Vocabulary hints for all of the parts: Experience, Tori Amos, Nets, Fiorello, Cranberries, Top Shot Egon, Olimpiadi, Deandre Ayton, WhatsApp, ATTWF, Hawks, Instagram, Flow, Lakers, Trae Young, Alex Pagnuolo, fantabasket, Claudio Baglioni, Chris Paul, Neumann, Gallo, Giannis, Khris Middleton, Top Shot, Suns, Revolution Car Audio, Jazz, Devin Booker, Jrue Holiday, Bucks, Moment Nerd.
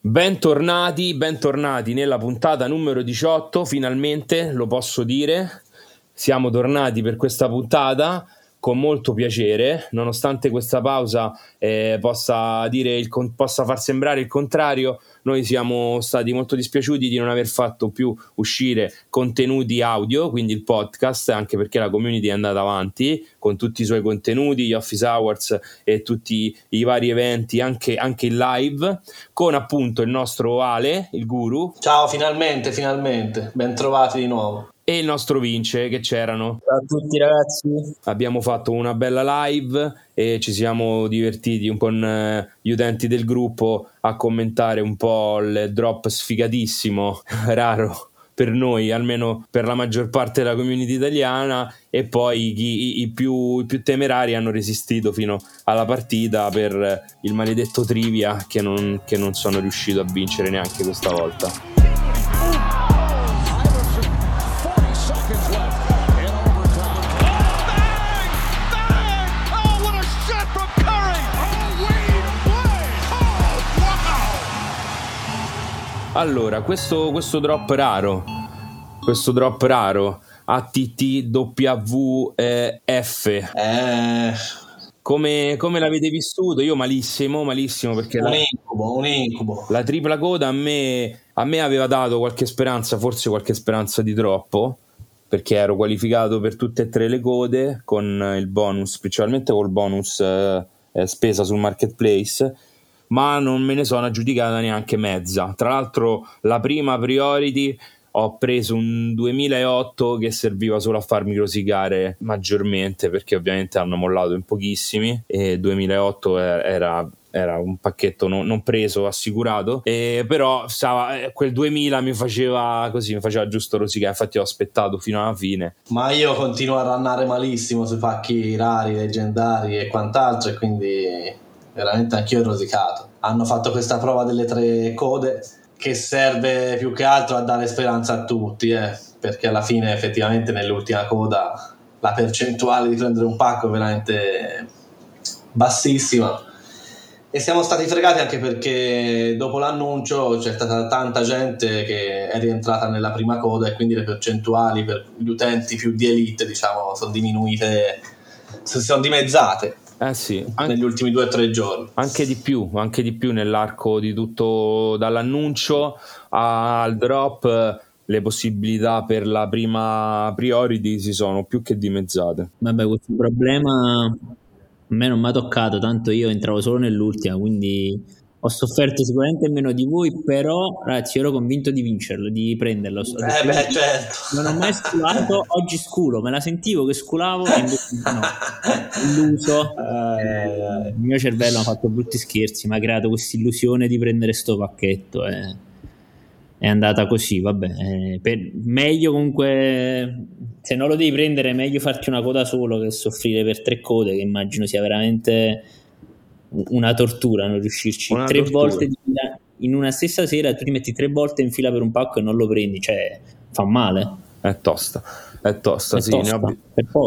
Bentornati nella puntata numero 18, finalmente lo posso dire, siamo tornati per questa puntata con molto piacere, nonostante questa pausa possa far sembrare il contrario. Noi siamo stati molto dispiaciuti di non aver fatto più uscire contenuti audio, quindi il podcast, anche perché la community è andata avanti con tutti i suoi contenuti, gli Office Awards e tutti i vari eventi, anche in live, con appunto il nostro Ale, il guru. Ciao, finalmente, ben trovati di nuovo. E il nostro Vince, che c'erano. Ciao a tutti ragazzi. Abbiamo fatto una bella live e ci siamo divertiti un po' con gli utenti del gruppo a commentare un po' il drop sfigatissimo, raro per noi, almeno per la maggior parte della community italiana, e poi i più temerari hanno resistito fino alla partita per il maledetto trivia che non sono riuscito a vincere neanche questa volta. Allora, questo drop raro, ATTWF, come l'avete vissuto? Io malissimo, perché un incubo. La tripla coda a me aveva dato qualche speranza, forse qualche speranza di troppo, perché ero qualificato per tutte e tre le code con il bonus, principalmente col bonus spesa sul marketplace, ma non me ne sono aggiudicata neanche mezza. Tra l'altro la prima priority ho preso un 2008 che serviva solo a farmi rosicare maggiormente, perché ovviamente hanno mollato in pochissimi e 2008 era un pacchetto non preso, assicurato, e però quel 2000 mi faceva giusto rosicare, infatti ho aspettato fino alla fine. Ma io continuo a rannare malissimo sui pacchi rari, leggendari e quant'altro, e quindi veramente anch'io ho rosicato. Hanno fatto questa prova delle tre code che serve più che altro a dare speranza a tutti, perché alla fine effettivamente nell'ultima coda la percentuale di prendere un pacco è veramente bassissima, e siamo stati fregati anche perché dopo l'annuncio c'è stata tanta gente che è rientrata nella prima coda, e quindi le percentuali per gli utenti più di elite, diciamo, sono diminuite, si sono dimezzate. Sì, negli ultimi 2 o 3 giorni anche di più nell'arco di tutto, dall'annuncio al drop, le possibilità per la prima priority si sono più che dimezzate. Vabbè, questo problema a me non mi ha toccato tanto, io entravo solo nell'ultima, quindi ho sofferto sicuramente meno di voi, però ragazzi ero convinto di vincerlo, di prenderlo. Certo. Non ho mai sculato, oggi sculo, me la sentivo che sculavo e invece no, illuso. Il mio cervello ha fatto brutti scherzi, mi ha creato questa illusione di prendere sto pacchetto, è andata così, vabbè. Meglio comunque, se non lo devi prendere è meglio farti una coda solo che soffrire per 3 code, che immagino sia veramente una tortura non riuscirci. Una 3 tortura. Volte in una stessa sera tu ti metti 3 volte in fila per un pacco e non lo prendi, cioè fa male, è tosta. Sì, tosta.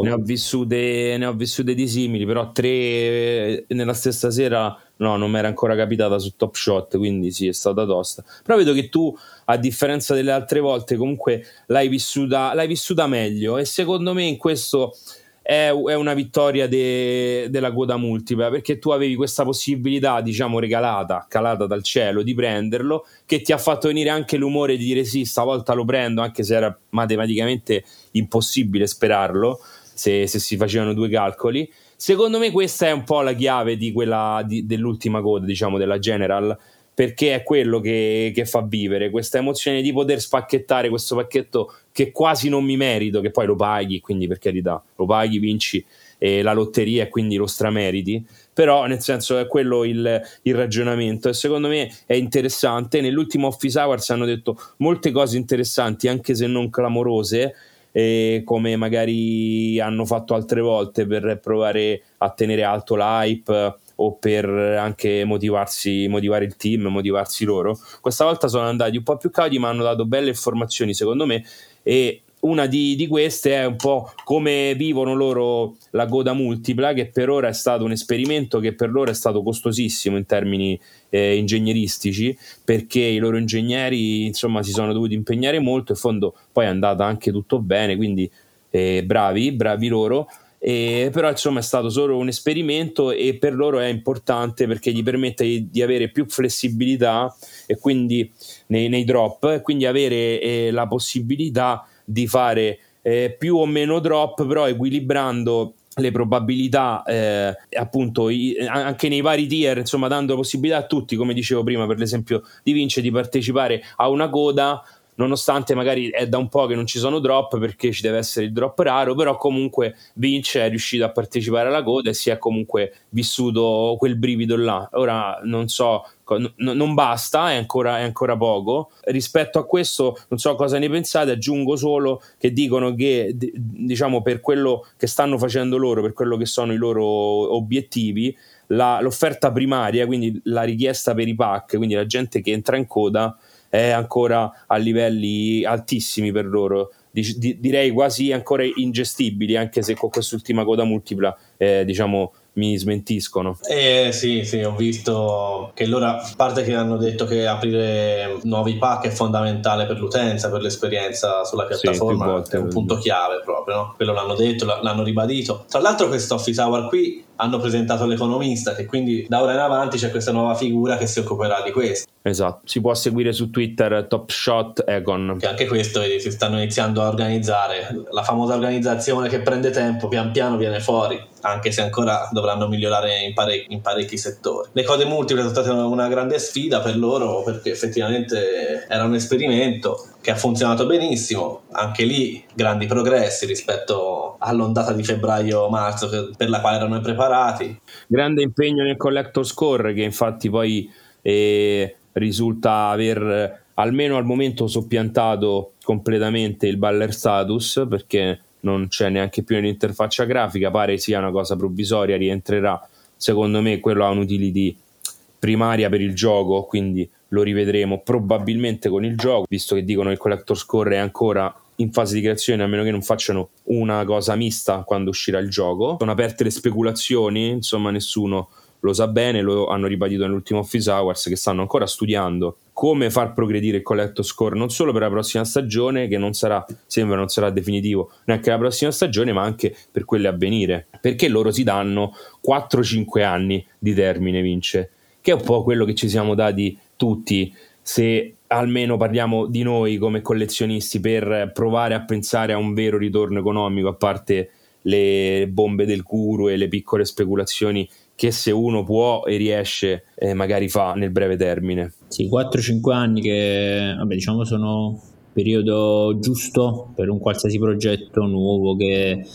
Ne ho vissute di simili, però 3 nella stessa sera no, non mi era ancora capitata su Top Shot, quindi sì, è stata tosta. Però vedo che tu, a differenza delle altre volte, comunque l'hai vissuta meglio, e secondo me in questo è una vittoria della coda multipla, perché tu avevi questa possibilità, diciamo regalata, calata dal cielo, di prenderlo, che ti ha fatto venire anche l'umore di dire sì, stavolta lo prendo, anche se era matematicamente impossibile sperarlo se si facevano 2 calcoli. Secondo me questa è un po' la chiave di quella dell'ultima coda, diciamo della general, perché è quello che fa vivere questa emozione di poter spacchettare questo pacchetto che quasi non mi merito, che poi lo paghi, quindi per carità, lo paghi, vinci la lotteria e quindi lo strameriti, però nel senso è quello il ragionamento, e secondo me è interessante. Nell'ultimo Office Hours hanno detto molte cose interessanti, anche se non clamorose, come magari hanno fatto altre volte per provare a tenere alto l'hype o per anche motivare il team, motivarsi loro. Questa volta sono andati un po' più cauti, ma hanno dato belle informazioni secondo me, e una di queste è un po' come vivono loro la coda multipla, che per ora è stato un esperimento che per loro è stato costosissimo in termini ingegneristici, perché i loro ingegneri insomma si sono dovuti impegnare molto, in fondo poi è andata anche tutto bene, quindi bravi loro, però insomma è stato solo un esperimento e per loro è importante perché gli permette di avere più flessibilità e quindi nei drop, e quindi avere la possibilità di fare più o meno drop, però equilibrando le probabilità appunto anche nei vari tier, insomma dando possibilità a tutti, come dicevo prima per l'esempio di Vince, di partecipare a una coda, nonostante magari è da un po' che non ci sono drop perché ci deve essere il drop raro, però comunque Vince è riuscito a partecipare alla coda e si è comunque vissuto quel brivido là. Ora non so, non basta, è ancora poco. Rispetto a questo non so cosa ne pensate, aggiungo solo che dicono che diciamo per quello che stanno facendo loro, per quello che sono i loro obiettivi, l'offerta primaria, quindi la richiesta per i pack, quindi la gente che entra in coda, è ancora a livelli altissimi per loro, direi quasi ancora ingestibili, anche se con quest'ultima coda multipla diciamo mi smentiscono. Sì, ho visto che loro, a parte che hanno detto che aprire nuovi pack è fondamentale per l'utenza, per l'esperienza sulla piattaforma, sì, volte, è un punto chiave proprio, no? Quello l'hanno detto, l'hanno ribadito. Tra l'altro questo office hour qui hanno presentato l'economista, che quindi da ora in avanti c'è questa nuova figura che si occuperà di questo. Esatto, si può seguire su Twitter Top Shot Egon. Che anche questo, vedi, si stanno iniziando a organizzare, la famosa organizzazione che prende tempo, pian piano viene fuori, anche se ancora dovranno migliorare in parecchi settori. Le code multiple sono state una grande sfida per loro, perché effettivamente era un esperimento che ha funzionato benissimo, anche lì grandi progressi rispetto all'ondata di febbraio-marzo per la quale erano preparati. Grande impegno nel collector score, che infatti poi risulta aver almeno al momento soppiantato completamente il baller status, perché non c'è neanche più nell'interfaccia grafica, pare sia una cosa provvisoria, rientrerà, secondo me quello ha un'utility primaria per il gioco, quindi lo rivedremo probabilmente con il gioco, visto che dicono che il collector score è ancora in fase di creazione, a meno che non facciano una cosa mista quando uscirà il gioco. Sono aperte le speculazioni, insomma nessuno lo sa bene, lo hanno ribadito nell'ultimo Office Hours, che stanno ancora studiando come far progredire il collector score, non solo per la prossima stagione, che non sarà, sembra non sarà definitivo neanche la prossima stagione, ma anche per quelle a venire, perché loro si danno 4-5 anni di termine, Vince, che è un po' quello che ci siamo dati tutti, se almeno parliamo di noi come collezionisti, per provare a pensare a un vero ritorno economico, a parte le bombe del guru e le piccole speculazioni che se uno può e riesce magari fa nel breve termine. Sì, 4-5 anni che vabbè, diciamo sono periodo giusto per un qualsiasi progetto nuovo che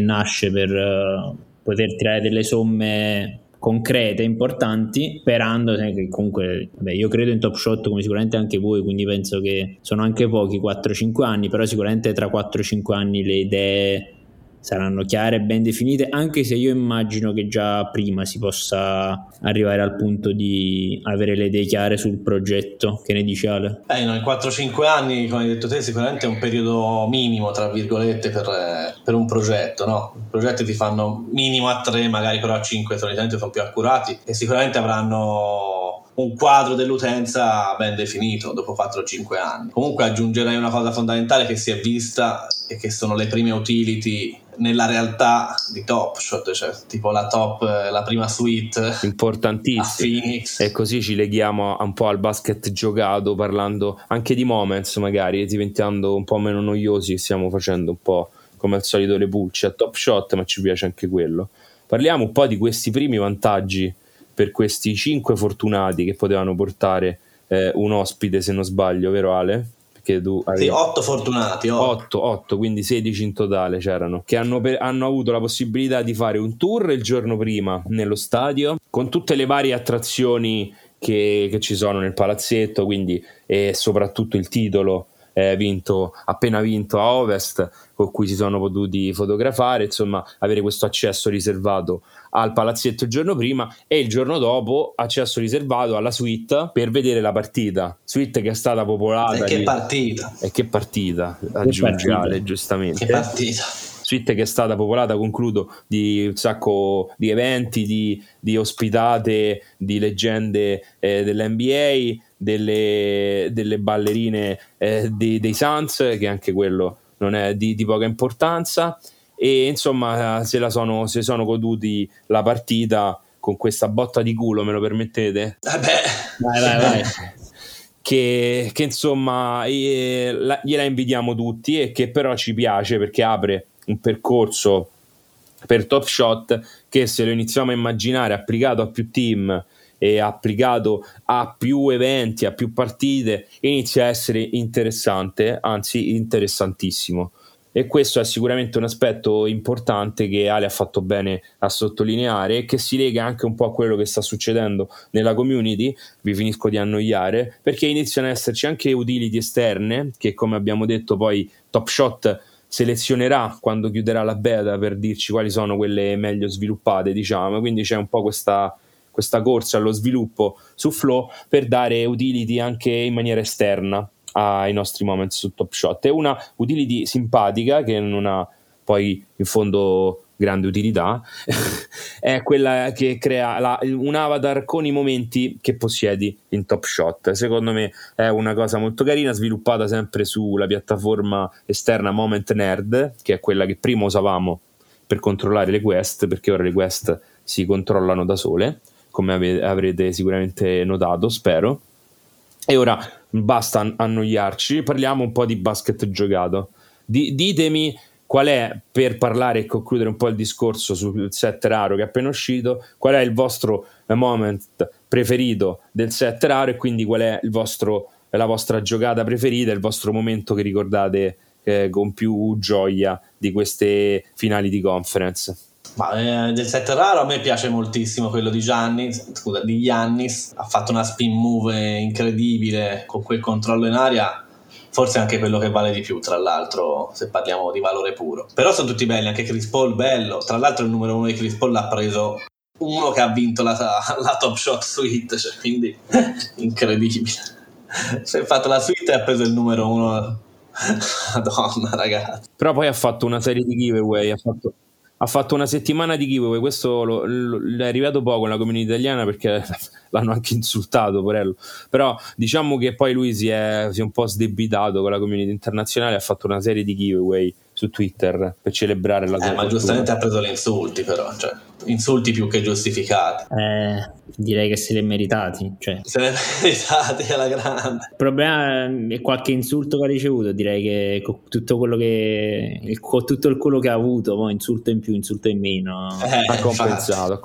nasce, per poter tirare delle somme concrete, importanti, sperando che comunque, beh, io credo in Top Shot come sicuramente anche voi, quindi penso che sono anche pochi 4-5 anni, però sicuramente tra 4-5 anni le idee saranno chiare e ben definite, anche se io immagino che già prima si possa arrivare al punto di avere le idee chiare sul progetto. Che ne dici, Ale? No, in 4-5 anni, come hai detto te, sicuramente è un periodo minimo, tra virgolette, per un progetto, no? I progetti ti fanno minimo a 3, magari però a 5, solitamente sono più accurati e sicuramente avranno un quadro dell'utenza ben definito dopo 4-5 anni. Comunque aggiungerei una cosa fondamentale che si è vista e che sono le prime utility nella realtà di Top Shot, cioè tipo la prima suite importantissima a Phoenix. E così ci leghiamo un po' al basket giocato, parlando anche di moments, magari diventando un po' meno noiosi, stiamo facendo un po' come al solito le pulce a Top Shot, ma ci piace anche quello. Parliamo un po' di questi primi vantaggi per questi 5 fortunati che potevano portare un ospite, se non sbaglio, vero Ale? Perché tu avevi... Sì, 8 fortunati. 8, quindi 16 in totale c'erano, che hanno avuto la possibilità di fare un tour il giorno prima nello stadio, con tutte le varie attrazioni che ci sono nel palazzetto, quindi soprattutto il titolo appena vinto a Ovest, con cui si sono potuti fotografare, insomma avere questo accesso riservato al palazzetto il giorno prima e il giorno dopo accesso riservato alla suite per vedere la partita, suite che è stata popolata e che partita, suite che è stata popolata, concludo, di un sacco di eventi, di ospitate, di leggende dell'NBA, delle ballerine dei Suns, che anche quello non è di poca importanza, e insomma se sono goduti la partita con questa botta di culo, me lo permettete? Vai. Che insomma gliela invidiamo tutti, e che però ci piace perché apre un percorso per Top Shot che, se lo iniziamo a immaginare applicato a più team e applicato a più eventi, a più partite, inizia a essere interessante, anzi interessantissimo, e questo è sicuramente un aspetto importante che Ale ha fatto bene a sottolineare, e che si lega anche un po' a quello che sta succedendo nella community. Vi finisco di annoiare, perché iniziano ad esserci anche utility esterne che, come abbiamo detto, poi Top Shot selezionerà quando chiuderà la beta per dirci quali sono quelle meglio sviluppate, diciamo, quindi c'è un po' questa corsa allo sviluppo su Flow per dare utility anche in maniera esterna ai nostri moment su Top Shot. È una utility simpatica che non ha poi in fondo grande utilità è quella che crea un avatar con i momenti che possiedi in Top Shot. Secondo me è una cosa molto carina, sviluppata sempre sulla piattaforma esterna Moment Nerd, che è quella che prima usavamo per controllare le quest, perché ora le quest si controllano da sole, come avrete sicuramente notato, spero. E ora basta annoiarci, parliamo un po' di basket giocato. Ditemi qual è, per parlare e concludere un po' il discorso sul set raro che è appena uscito, qual è il vostro moment preferito del set raro, e quindi qual è la vostra giocata preferita, il vostro momento che ricordate con più gioia di queste finali di conference. Ma del set raro a me piace moltissimo quello di Giannis. Ha fatto una spin move incredibile con quel controllo in aria, forse anche quello che vale di più, tra l'altro, se parliamo di valore puro. Però sono tutti belli, anche Chris Paul bello, tra l'altro il numero 1 di Chris Paul l'ha preso uno che ha vinto la Top Shot Suite, cioè, quindi incredibile, si è fatto la suite e ha preso il numero 1, madonna ragazzi. Però poi ha fatto una serie di giveaway, ha fatto una settimana di giveaway, questo è arrivato poco nella community italiana perché l'hanno anche insultato, porello. Però diciamo che poi lui si è un po' sdebitato con la community internazionale, ha fatto una serie di giveaway su Twitter per celebrare la sua ma cultura. Giustamente ha preso gli insulti, però, cioè, insulti più che giustificati. Direi che se li è meritati, cioè. Se li è meritati alla grande. Il problema è qualche insulto che ha ricevuto, direi che con tutto quello che ha avuto, poi insulto in più, insulto in meno, ha compensato.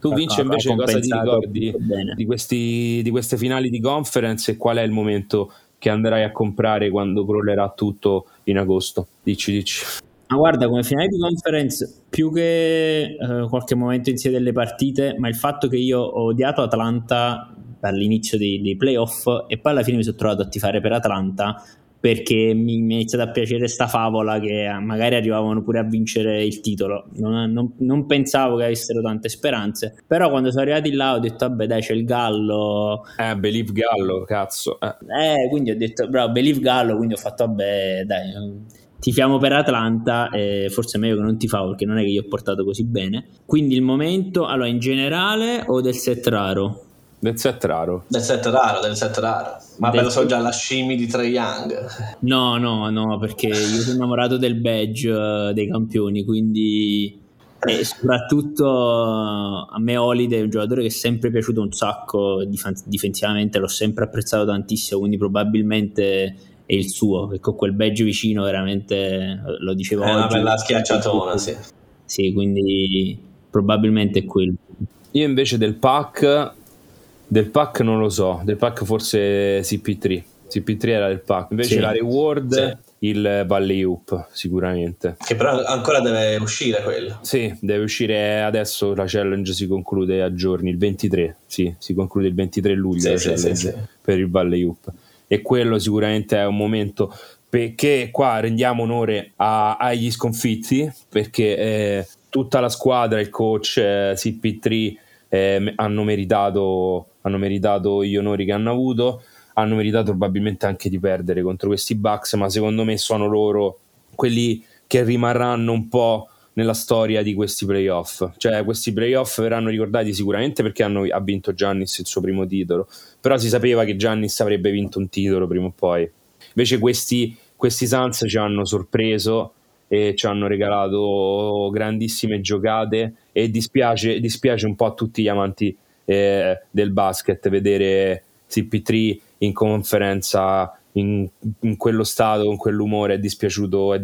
Tu Vince invece cosa ti ricordi di queste finali di conference, e qual è il momento che andrai a comprare quando crollerà tutto in agosto? Dici. Ma guarda, come finale di conference, più che qualche momento in sé delle partite, ma il fatto che io ho odiato Atlanta dall'inizio dei playoff, e poi alla fine mi sono trovato a tifare per Atlanta perché mi è iniziata a piacere sta favola che magari arrivavano pure a vincere il titolo, non pensavo che avessero tante speranze, però quando sono arrivati là ho detto vabbè dai, c'è il Gallo, believe Gallo, cazzo, quindi ho detto bravo, believe Gallo, quindi ho fatto vabbè dai, tifiamo per Atlanta, forse è meglio che non tifavo perché non è che io ho portato così bene. Quindi il momento, allora, in generale o del set raro? Del set raro. Ma bello, so già la scimmia di Trae Young. No, perché io sono innamorato del badge dei campioni, quindi soprattutto a me Holiday è un giocatore che è sempre piaciuto un sacco, difensivamente l'ho sempre apprezzato tantissimo, quindi probabilmente è il suo, che con quel badge vicino veramente, lo dicevo oggi, è una bella schiacciatona, sì, quindi probabilmente è quello. Io invece del pack non lo so, del pack forse CP3 era del pack, invece sì, la reward sì, il Valley Hoop sicuramente, che però ancora deve uscire quello, sì, deve uscire adesso, la challenge si conclude a giorni, il 23 luglio, per il Valley Hoop. e quello sicuramente è un momento, perché qua rendiamo onore agli sconfitti, perché tutta la squadra, il coach, CP3 hanno meritato gli onori che hanno avuto, hanno meritato probabilmente anche di perdere contro questi Bucks, ma secondo me sono loro quelli che rimarranno un po' nella storia di questi playoff, cioè questi playoff verranno ricordati sicuramente perché ha vinto Giannis il suo primo titolo, però si sapeva che Giannis avrebbe vinto un titolo prima o poi, invece questi Suns ci hanno sorpreso e ci hanno regalato grandissime giocate, e dispiace un po' a tutti gli amanti del basket vedere CP3 in conferenza in quello stato, con quell'umore, è dispiaciuto a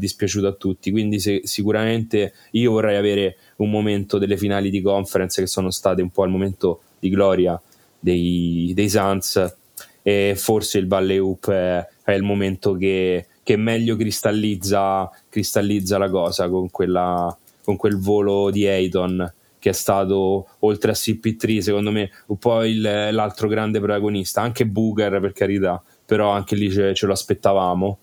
tutti, quindi sicuramente io vorrei avere un momento delle finali di conference che sono state un po' il momento di gloria dei Suns, e forse il Valley Hoop è il momento che meglio cristallizza la cosa, con quel volo di Ayton, che è stato, oltre a CP3 secondo me un po' l'altro grande protagonista, anche Booker per carità, però anche lì ce lo aspettavamo,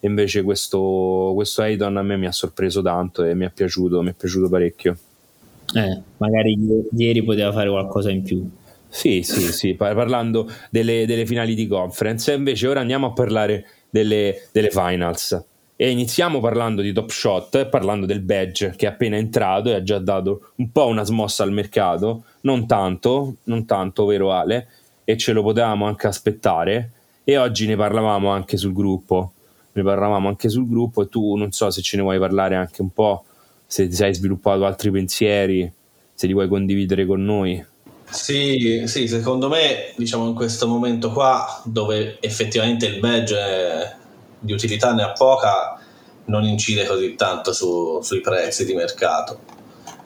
e invece questo Ayton a me mi ha sorpreso tanto e mi è piaciuto parecchio. Magari ieri poteva fare qualcosa in più. Sì, parlando delle finali di conference, e invece ora andiamo a parlare delle finals, e iniziamo parlando di Top Shot, parlando del badge che è appena entrato e ha già dato un po' una smossa al mercato, non tanto, vero Ale? E ce lo potevamo anche aspettare, e oggi ne parlavamo anche sul gruppo, e tu non so se ce ne vuoi parlare anche un po', se ti sei sviluppato altri pensieri, se li vuoi condividere con noi. Sì, secondo me, diciamo, in questo momento qua dove effettivamente il badge di utilità ne ha poca, non incide così tanto sui prezzi di mercato.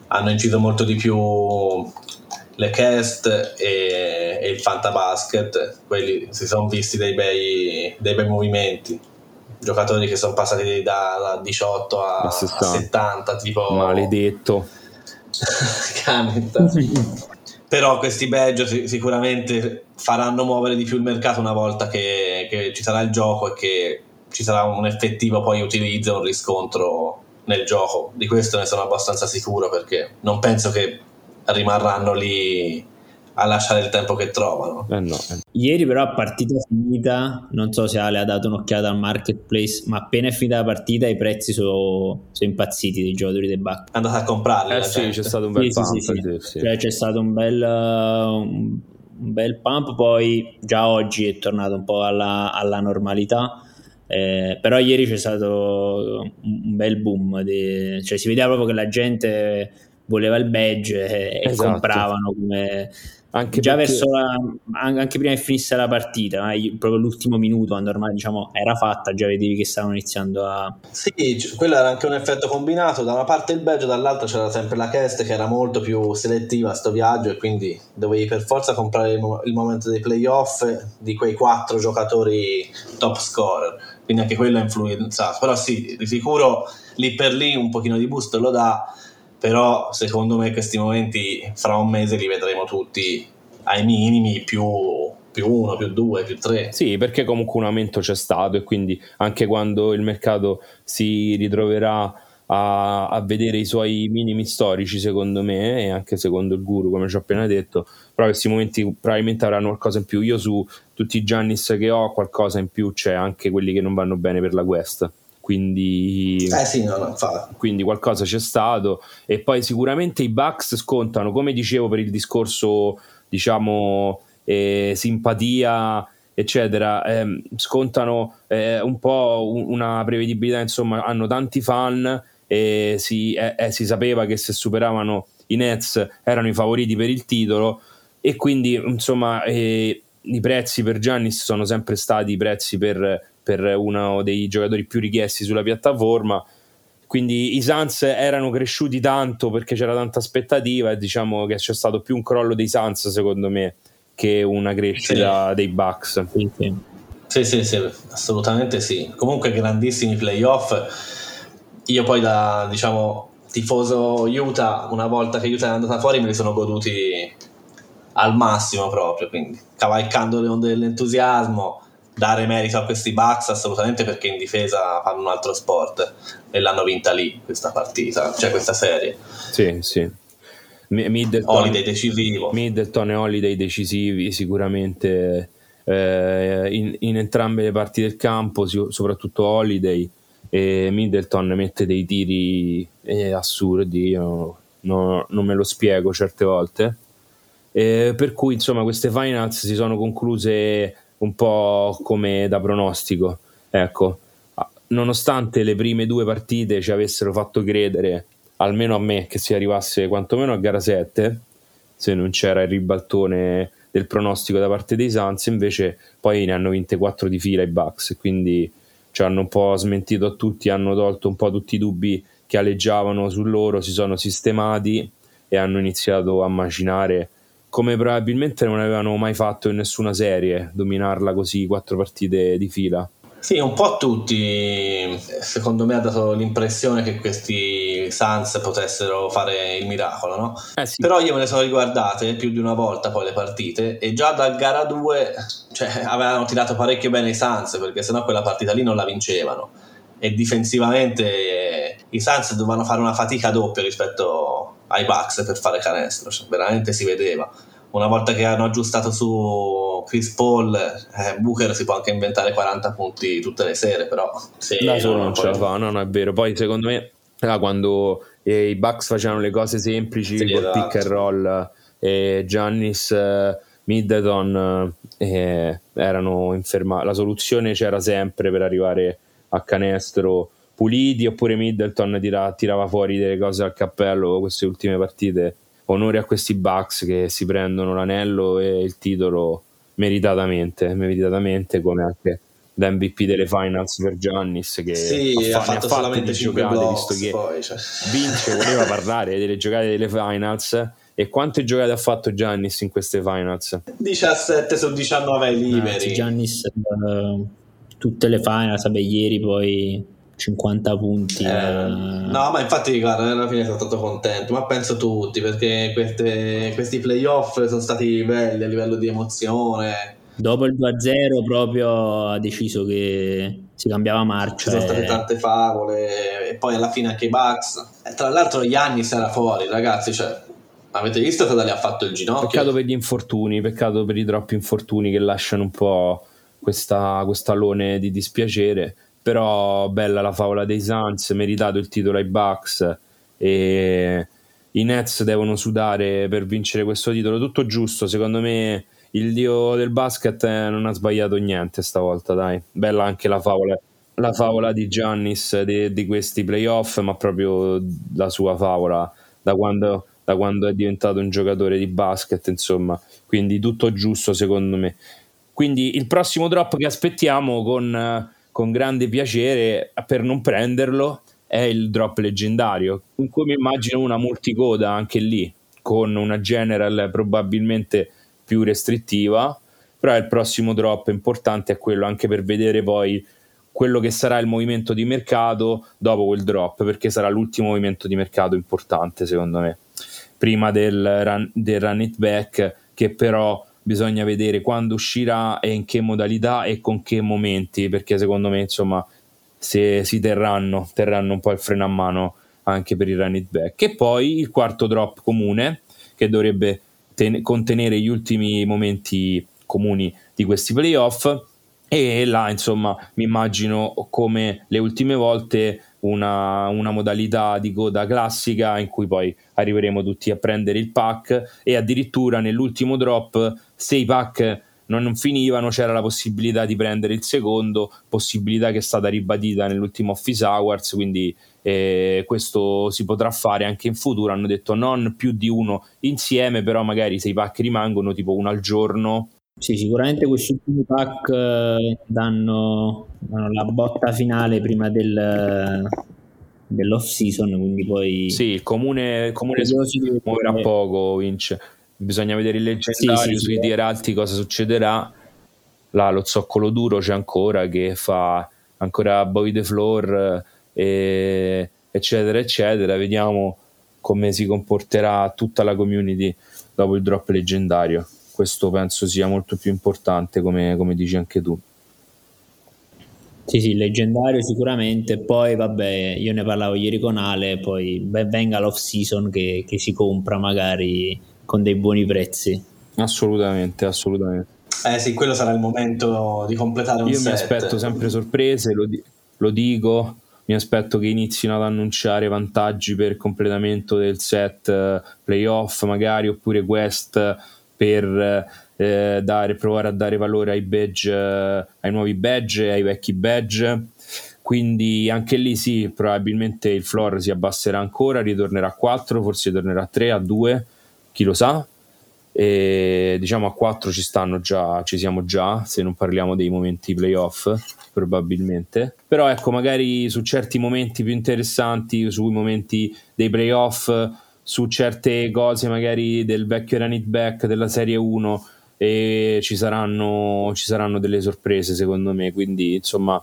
Hanno inciso molto di più le cast e il fantabasket, quelli si sono visti dei bei movimenti, giocatori che sono passati da 18 a 70, tipo maledetto però questi badge sicuramente faranno muovere di più il mercato una volta che ci sarà il gioco e che ci sarà un effettivo poi utilizzo, un riscontro nel gioco. Di questo ne sono abbastanza sicuro, perché non penso che rimarranno lì a lasciare il tempo che trovano. No. Ieri però a partita finita, non so se Ale ha dato un'occhiata al marketplace, ma appena è finita la partita i prezzi sono impazziti dei giocatori dei Bucks. Andate a comprarli. Sì, c'è stato un bel pump. Sì. Cioè, c'è stato un bel pump, poi già oggi è tornato un po' alla normalità. Però ieri c'è stato un bel boom, cioè si vedeva proprio che la gente voleva il badge e esatto. Compravano come anche già perché... anche prima che finisse la partita, proprio l'ultimo minuto, quando ormai diciamo era fatta, già vedevi che stavano iniziando a... Sì, quello era anche un effetto combinato, da una parte il badge, dall'altra c'era sempre la cast che era molto più selettiva a sto viaggio, e quindi dovevi per forza comprare il momento dei playoff di quei 4 giocatori top scorer, quindi anche quello ha influenzato. Però sì, di sicuro lì per lì un pochino di boost lo dà, però secondo me questi momenti fra un mese li vedremo tutti ai minimi, più 1, più 2, più 3. Sì, perché comunque un aumento c'è stato, e quindi anche quando il mercato si ritroverà a vedere i suoi minimi storici, secondo me, e anche secondo il guru, come ci ho appena detto, però questi momenti probabilmente avranno qualcosa in più. Io su tutti i Giannis che ho qualcosa in più c'è, anche quelli che non vanno bene per la West, quindi qualcosa c'è stato. E poi sicuramente i Bucks scontano, come dicevo, per il discorso diciamo simpatia eccetera, scontano un po' una prevedibilità, insomma hanno tanti fan, e si sapeva che se superavano i Nets erano i favoriti per il titolo, e quindi insomma i prezzi per Giannis sono sempre stati i prezzi per uno dei giocatori più richiesti sulla piattaforma, quindi i Suns erano cresciuti tanto perché c'era tanta aspettativa, e diciamo che c'è stato più un crollo dei Suns secondo me che una crescita dei Bucks. Sì, assolutamente sì. Comunque grandissimi playoff. Io poi da diciamo tifoso Utah, una volta che Utah è andata fuori me li sono goduti al massimo proprio, quindi cavalcando le onde dell'entusiasmo, dare merito a questi Bucks assolutamente, perché in difesa fanno un altro sport e l'hanno vinta lì questa partita, cioè questa serie. Sì, sì. Holiday decisivo. Middleton e Holiday decisivi sicuramente in entrambe le parti del campo, soprattutto Holiday. E Middleton mette dei tiri assurdi, io non me lo spiego certe volte, per cui insomma queste finals si sono concluse un po' come da pronostico, ecco, nonostante le prime due partite ci avessero fatto credere, almeno a me, che si arrivasse quantomeno a gara 7 se non c'era il ribaltone del pronostico da parte dei Suns. Invece poi ne hanno vinte 4 di fila i Bucks, quindi ci hanno un po' smentito a tutti, hanno tolto un po' tutti i dubbi che aleggiavano su loro, si sono sistemati e hanno iniziato a macinare come probabilmente non avevano mai fatto in nessuna serie, dominarla così 4 partite di fila. Sì, un po' tutti, secondo me, ha dato l'impressione che questi Suns potessero fare il miracolo, no? Sì. Però io me le sono riguardate più di una volta poi le partite, e già da gara 2 avevano tirato parecchio bene i Suns, perché sennò quella partita lì non la vincevano, e difensivamente i Suns dovevano fare una fatica doppia rispetto ai Bucks per fare canestro, cioè, veramente si vedeva. Una volta che hanno aggiustato su Chris Paul, Booker si può anche inventare 40 punti tutte le sere, però sì, non ce la fa, no, è vero. Poi secondo me quando i Bucks facevano le cose semplici, sì, col pick and roll, Giannis, Middleton, erano infermati, la soluzione c'era sempre per arrivare a canestro puliti, oppure Middleton tirava fuori delle cose al cappello. Queste ultime partite, onore a questi Bucks che si prendono l'anello e il titolo meritatamente, come anche da MVP delle finals per Giannis, che sì, ha fatto solamente 5 giocate, visto che poi, Vince voleva parlare delle giocate delle finals. E quante giocate ha fatto Giannis in queste finals? 17 su 19 liberi. Giannis tutte le finals, ieri poi 50 punti no, ma infatti guarda, alla fine sono stato contento, ma penso tutti, perché questi playoff sono stati belli a livello di emozione. Dopo il 2-0 proprio ha deciso che si cambiava marcia, ci sono state tante favole, e poi alla fine anche i Bucks, tra l'altro Giannis era fuori, ragazzi, cioè avete visto cosa le ha fatto il ginocchio? Peccato per i troppi infortuni che lasciano un po' quest'alone di dispiacere. Però bella la favola dei Suns, meritato il titolo ai Bucks, e i Nets devono sudare per vincere questo titolo, tutto giusto. Secondo me il dio del basket non ha sbagliato niente stavolta, dai. Bella anche la favola di Giannis di questi playoff, ma proprio la sua favola da quando è diventato un giocatore di basket, insomma, quindi tutto giusto secondo me. Quindi il prossimo drop che aspettiamo con grande piacere, per non prenderlo, è il drop leggendario, in cui mi immagino una multicoda anche lì, con una general probabilmente più restrittiva, però il prossimo drop importante è quello, anche per vedere poi quello che sarà il movimento di mercato dopo quel drop, perché sarà l'ultimo movimento di mercato importante secondo me, prima del run it back, che però bisogna vedere quando uscirà e in che modalità e con che momenti, perché secondo me insomma se si terranno un po' il freno a mano anche per il run it back. E poi il quarto drop comune, che dovrebbe contenere gli ultimi momenti comuni di questi playoff, e là insomma mi immagino, come le ultime volte, una modalità di coda classica, in cui poi arriveremo tutti a prendere il pack, e addirittura nell'ultimo drop, se i pack non finivano, c'era la possibilità di prendere il secondo, possibilità che è stata ribadita nell'ultimo Office Awards, quindi questo si potrà fare anche in futuro. Hanno detto non più di uno insieme, però magari se i pack rimangono tipo uno al giorno. Sì, sicuramente questi ultimi pack danno la botta finale prima dell'off season, quindi poi sì, il comune muoverà poco, Vince. Bisogna vedere il leggendario sui tier alti cosa succederà. Là lo zoccolo duro c'è ancora, che fa ancora Boy the Floor, eccetera eccetera. Vediamo come si comporterà tutta la community dopo il drop leggendario. Questo penso sia molto più importante, come dici anche tu. Sì, leggendario sicuramente. Poi vabbè, io ne parlavo ieri con Ale, poi venga l'off season che si compra magari con dei buoni prezzi. Assolutamente. Sì, quello sarà il momento di completare un set. Io mi aspetto sempre sorprese, lo dico, mi aspetto che inizino ad annunciare vantaggi per completamento del set playoff magari, oppure quest per provare a dare valore ai badge, ai nuovi badge, ai vecchi badge. Quindi anche lì sì, probabilmente il floor si abbasserà ancora, ritornerà a 4, forse tornerà a 3, a 2, chi lo sa. E diciamo a 4 ci siamo già, se non parliamo dei momenti playoff probabilmente, però ecco, magari su certi momenti più interessanti, sui momenti dei playoff, su certe cose magari del vecchio run it back della serie 1, e ci saranno delle sorprese secondo me, quindi insomma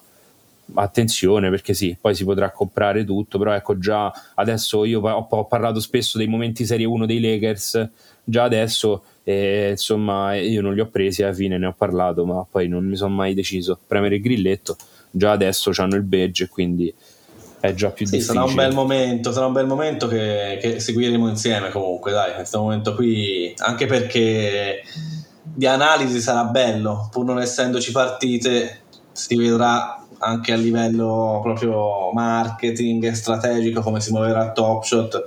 attenzione, perché sì, poi si potrà comprare tutto, però ecco, già adesso io ho parlato spesso dei momenti serie 1 dei Lakers. Già adesso, insomma, io non li ho presi, alla fine ne ho parlato, ma poi non mi sono mai deciso. Premere il grilletto, già adesso hanno il badge, quindi è già più difficile. Sarà un bel momento che seguiremo insieme comunque, dai, questo momento qui, anche perché di analisi sarà bello, pur non essendoci partite, si vedrà anche a livello proprio marketing strategico come si muoverà Top Shot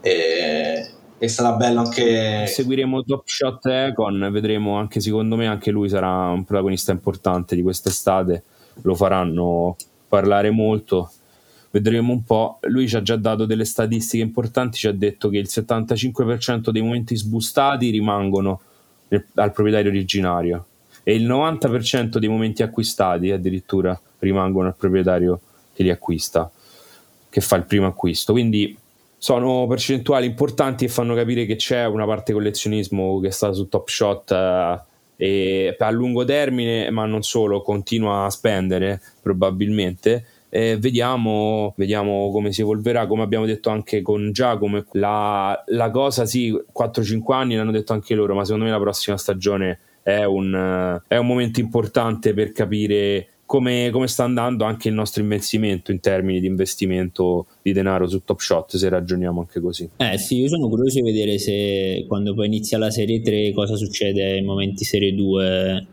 e sarà bello anche. Seguiremo Top Shot Egon, vedremo, anche secondo me anche lui sarà un protagonista importante di quest'estate, lo faranno parlare molto, vedremo un po'. Lui ci ha già dato delle statistiche importanti, ci ha detto che il 75% dei momenti sbustati rimangono al proprietario originario e il 90% dei momenti acquistati addirittura rimangono al proprietario che li acquista, che fa il primo acquisto, quindi sono percentuali importanti e fanno capire che c'è una parte collezionismo che sta su Top Shot e a lungo termine, ma non solo, continua a spendere probabilmente. Vediamo come si evolverà, come abbiamo detto anche con Giacomo, la cosa sì, 4-5 anni l'hanno detto anche loro, ma secondo me la prossima stagione è un momento importante per capire come sta andando anche il nostro investimento in termini di investimento di denaro su Top Shot, se ragioniamo anche così. Sì, io sono curioso di vedere se quando poi inizia la serie 3 cosa succede ai momenti serie 2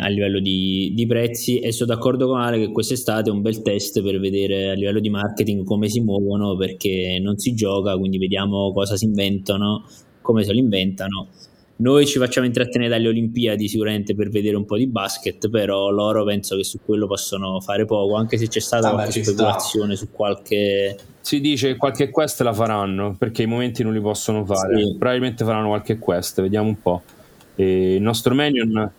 a livello di prezzi, e sono d'accordo con Ale che quest'estate è un bel test per vedere a livello di marketing come si muovono, perché non si gioca, quindi vediamo cosa si inventano, come se lo inventano. Noi ci facciamo intrattenere dalle Olimpiadi sicuramente per vedere un po' di basket, però loro penso che su quello possono fare poco, anche se c'è stata qualche speculazione su qualche... Si dice che qualche quest la faranno, perché i momenti non li possono fare, sì. Probabilmente faranno qualche quest, vediamo un po'. E il nostro Manion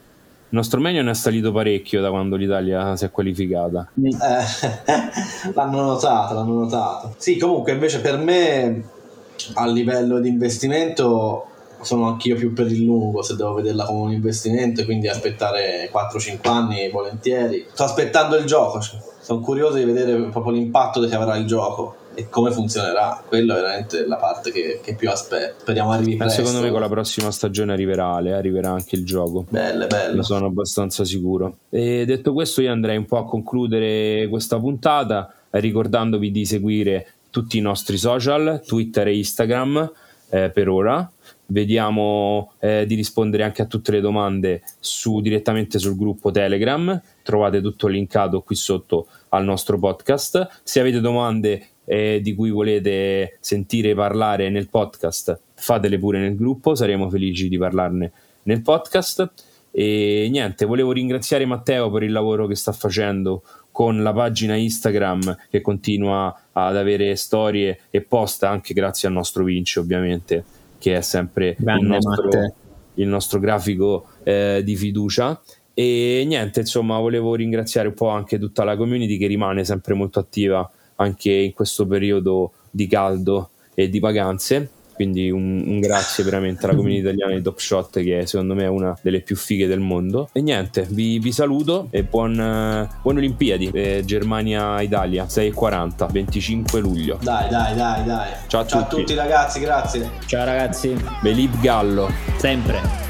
è salito parecchio da quando l'Italia si è qualificata. L'hanno notato. Sì, comunque invece per me a livello di investimento... sono anch'io più per il lungo, se devo vederla come un investimento, quindi aspettare 4-5 anni volentieri. Sto aspettando il gioco, sono curioso di vedere proprio l'impatto che avrà il gioco e come funzionerà. Quello è veramente la parte che più aspetto. Speriamo arrivi presto. Secondo me con la prossima stagione arriverà anche il gioco. Bello. Ne sono abbastanza sicuro. E detto questo, io andrei un po' a concludere questa puntata ricordandovi di seguire tutti i nostri social, Twitter e Instagram per ora. Vediamo di rispondere anche a tutte le domande direttamente sul gruppo Telegram, trovate tutto linkato qui sotto al nostro podcast. Se avete domande di cui volete sentire parlare nel podcast, fatele pure nel gruppo, saremo felici di parlarne nel podcast. E niente, volevo ringraziare Matteo per il lavoro che sta facendo con la pagina Instagram, che continua ad avere storie e posta anche grazie al nostro Vinci ovviamente, che è sempre il nostro grafico di fiducia. E niente, insomma, volevo ringraziare un po' anche tutta la community che rimane sempre molto attiva anche in questo periodo di caldo e di vacanze, quindi un grazie veramente alla community italiana di Top Shot, che secondo me è una delle più fighe del mondo. E niente, vi saluto e buon Olimpiadi, Germania-Italia 6:40, 25 luglio. Dai. Ciao a tutti ragazzi, grazie. Ciao ragazzi. Belib Gallo sempre.